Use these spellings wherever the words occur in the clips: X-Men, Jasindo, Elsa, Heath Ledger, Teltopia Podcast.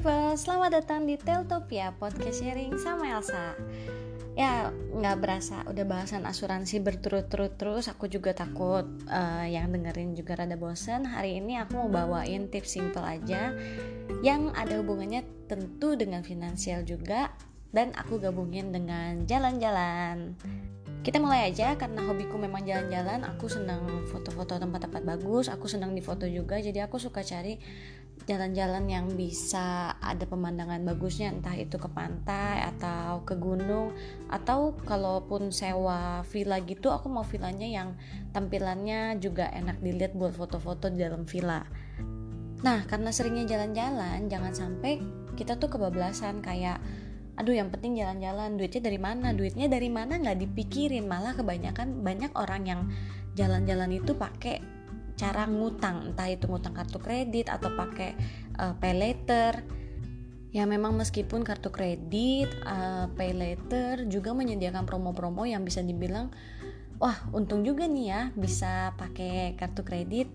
people, selamat datang di Teltopia Podcast sharing sama Elsa. Ya gak berasa, udah bahasan asuransi berturut-turut terus. Aku juga takut yang dengerin juga rada bosen. Hari ini aku mau bawain tips simple aja yang ada hubungannya tentu dengan finansial juga, dan aku gabungin dengan jalan-jalan. Kita mulai aja, karena hobiku memang jalan-jalan. Aku senang foto-foto tempat-tempat bagus, aku senang difoto juga, jadi aku suka cari jalan-jalan yang bisa ada pemandangan bagusnya, entah itu ke pantai atau ke gunung, atau kalaupun sewa villa gitu, aku mau villanya yang tampilannya juga enak dilihat buat foto-foto di dalam villa. Nah, karena seringnya jalan-jalan, jangan sampai kita tuh kebablasan kayak aduh yang penting jalan-jalan, duitnya dari mana, gak dipikirin. Malah kebanyakan banyak orang yang jalan-jalan itu pakai cara ngutang, entah itu ngutang kartu kredit atau pakai pay later. Ya memang meskipun kartu kredit, pay later juga menyediakan promo-promo yang bisa dibilang wah untung juga nih ya, bisa pakai kartu kredit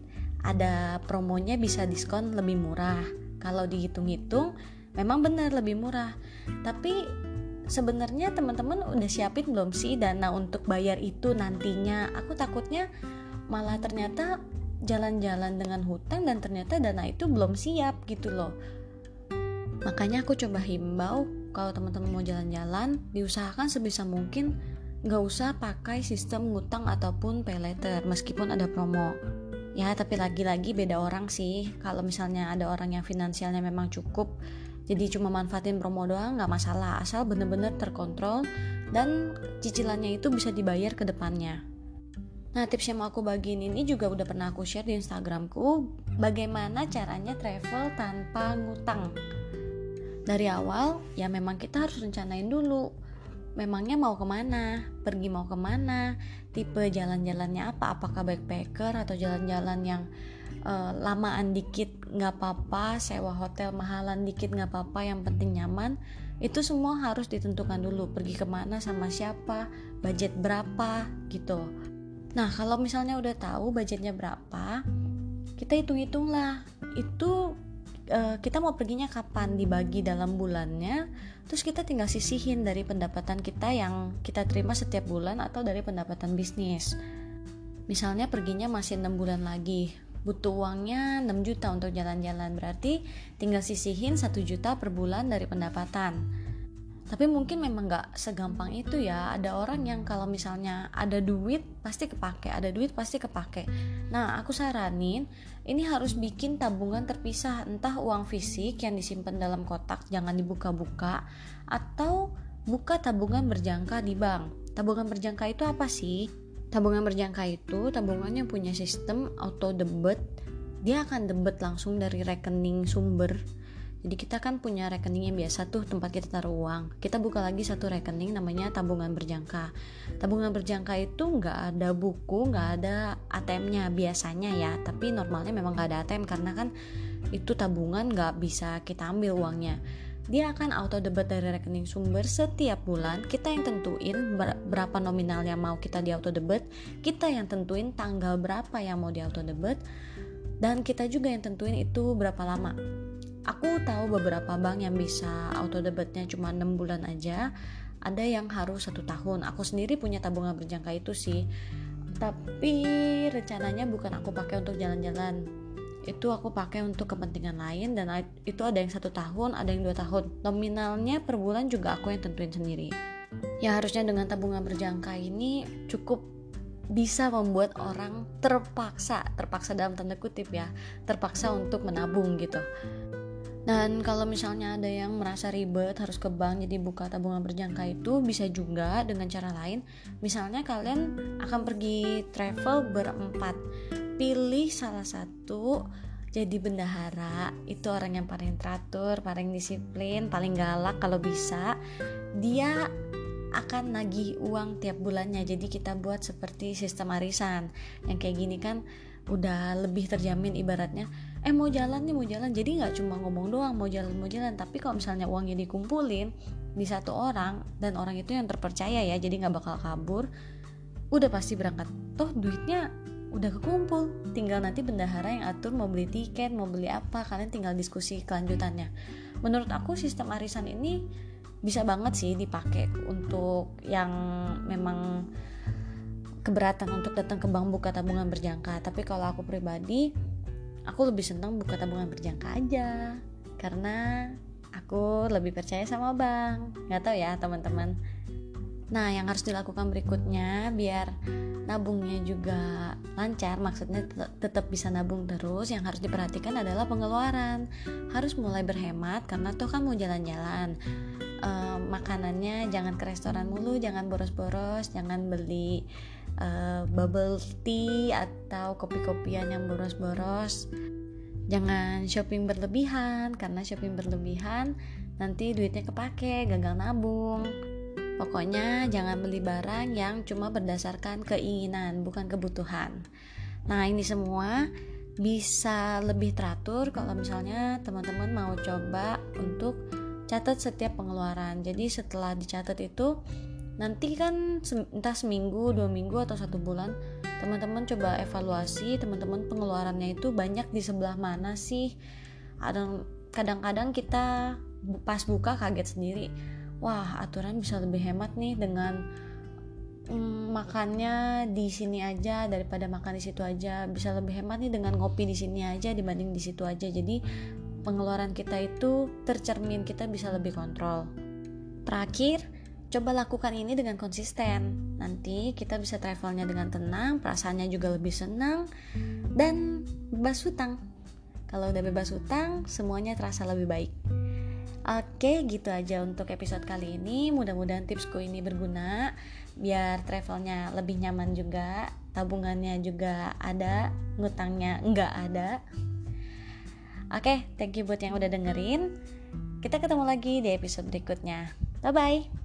ada promonya, bisa diskon lebih murah. Kalau dihitung-hitung memang benar lebih murah, tapi sebenarnya teman-teman udah siapin belum sih dana untuk bayar itu nantinya? Aku takutnya malah ternyata jalan-jalan dengan hutang dan ternyata dana itu belum siap gitu loh. Makanya aku coba himbau, kalau teman-teman mau jalan-jalan diusahakan sebisa mungkin gak usah pakai sistem ngutang ataupun pay later meskipun ada promo. Ya tapi lagi-lagi beda orang sih. Kalau misalnya ada orang yang finansialnya memang cukup, jadi cuma manfaatin promo doang gak masalah, asal bener-bener terkontrol dan cicilannya itu bisa dibayar ke depannya. Nah, tips yang mau aku bagiin ini juga udah pernah aku share di Instagramku, bagaimana caranya travel tanpa ngutang. Dari awal, ya memang kita harus rencanain dulu. Memangnya mau kemana? Pergi mau kemana? Tipe jalan-jalannya apa? Apakah backpacker atau jalan-jalan yang lamaan dikit gak apa-apa, sewa hotel mahalan dikit gak apa-apa, yang penting nyaman. Itu semua harus ditentukan dulu, pergi kemana, sama siapa, budget berapa gitu. Nah kalau misalnya udah tahu budgetnya berapa, kita hitung-hitung lah itu kita mau perginya kapan, dibagi dalam bulannya, terus kita tinggal sisihin dari pendapatan kita yang kita terima setiap bulan atau dari pendapatan bisnis. Misalnya perginya masih 6 bulan lagi, butuh uangnya 6 juta untuk jalan-jalan, berarti tinggal sisihin 1 juta per bulan dari pendapatan. Tapi mungkin memang gak segampang itu ya, ada orang yang kalau misalnya ada duit pasti kepake. Nah aku saranin ini harus bikin tabungan terpisah, entah uang fisik yang disimpan dalam kotak jangan dibuka-buka, atau buka tabungan berjangka di bank. Tabungan berjangka itu apa sih? Tabungan berjangka itu tabungan yang punya sistem auto debit. Dia akan debit langsung dari rekening sumber. Jadi kita kan punya rekening yang biasa tuh tempat kita taruh uang. Kita buka lagi satu rekening namanya tabungan berjangka. Tabungan berjangka itu gak ada buku, gak ada ATM-nya biasanya ya. Tapi normalnya memang gak ada ATM karena kan itu tabungan gak bisa kita ambil uangnya. Dia akan auto debit dari rekening sumber setiap bulan. Kita yang tentuin berapa nominal yang mau kita di auto debit, kita yang tentuin tanggal berapa yang mau di auto debit, dan kita juga yang tentuin itu berapa lama. Aku tahu beberapa bank yang bisa auto debitnya cuma 6 bulan aja, ada yang harus 1 tahun. Aku sendiri punya tabungan berjangka itu sih, tapi rencananya bukan aku pakai untuk jalan-jalan, itu aku pakai untuk kepentingan lain, dan itu ada yang 1 tahun, ada yang 2 tahun. Nominalnya per bulan juga aku yang tentuin sendiri. Ya harusnya dengan tabungan berjangka ini cukup bisa membuat orang terpaksa dalam tanda kutip ya, terpaksa untuk menabung gitu. Dan kalau misalnya ada yang merasa ribet harus ke bank jadi buka tabungan berjangka, itu bisa juga dengan cara lain. Misalnya kalian akan pergi travel berempat, pilih salah satu jadi bendahara, itu orang yang paling teratur, paling disiplin, paling galak kalau bisa. Dia akan nagih uang tiap bulannya, jadi kita buat seperti sistem arisan. Yang kayak gini kan udah lebih terjamin, ibaratnya mau jalan, jadi gak cuma ngomong doang mau jalan, tapi kalau misalnya uangnya dikumpulin di satu orang, dan orang itu yang terpercaya ya, jadi gak bakal kabur, udah pasti berangkat. Toh duitnya udah kekumpul, tinggal nanti bendahara yang atur mau beli tiket, mau beli apa, kalian tinggal diskusi kelanjutannya. menurut aku sistem arisan ini bisa banget sih dipakai untuk yang memang keberatan untuk datang ke bank buka tabungan berjangka. Tapi kalau aku pribadi, aku lebih senang buka tabungan berjangka aja, karena aku lebih percaya sama bank. Gak tahu ya teman-teman. Nah, yang harus dilakukan berikutnya biar nabungnya juga lancar, maksudnya tetap bisa nabung terus, yang harus diperhatikan adalah pengeluaran. Harus mulai berhemat karena toh kan mau jalan-jalan. Makanannya jangan ke restoran mulu, jangan boros-boros, jangan beli bubble tea atau kopi-kopian yang boros-boros. Jangan shopping berlebihan, karena shopping berlebihan nanti duitnya kepake, gagal nabung. Pokoknya jangan beli barang yang cuma berdasarkan keinginan, bukan kebutuhan. Nah, ini semua bisa lebih teratur kalau misalnya teman-teman mau coba untuk catat setiap pengeluaran. Jadi setelah dicatat itu, nanti kan entah seminggu, 2 minggu, atau 1 bulan, teman-teman coba evaluasi teman-teman pengeluarannya itu banyak di sebelah mana sih. Kadang-kadang kita pas buka kaget sendiri, wah, aturan bisa lebih hemat nih dengan makannya di sini aja daripada makan di situ aja. Bisa lebih hemat nih dengan ngopi di sini aja dibanding di situ aja. Jadi pengeluaran kita itu tercermin, kita bisa lebih kontrol. Terakhir, coba lakukan ini dengan konsisten. Nanti kita bisa travelnya dengan tenang, perasaannya juga lebih senang, dan bebas hutang. Kalau udah bebas hutang, semuanya terasa lebih baik. Oke, gitu aja untuk episode kali ini. Mudah-mudahan tipsku ini berguna, biar travelnya lebih nyaman juga, tabungannya juga ada, ngutangnya nggak ada. Oke, thank you buat yang udah dengerin. Kita ketemu lagi di episode berikutnya. Bye-bye.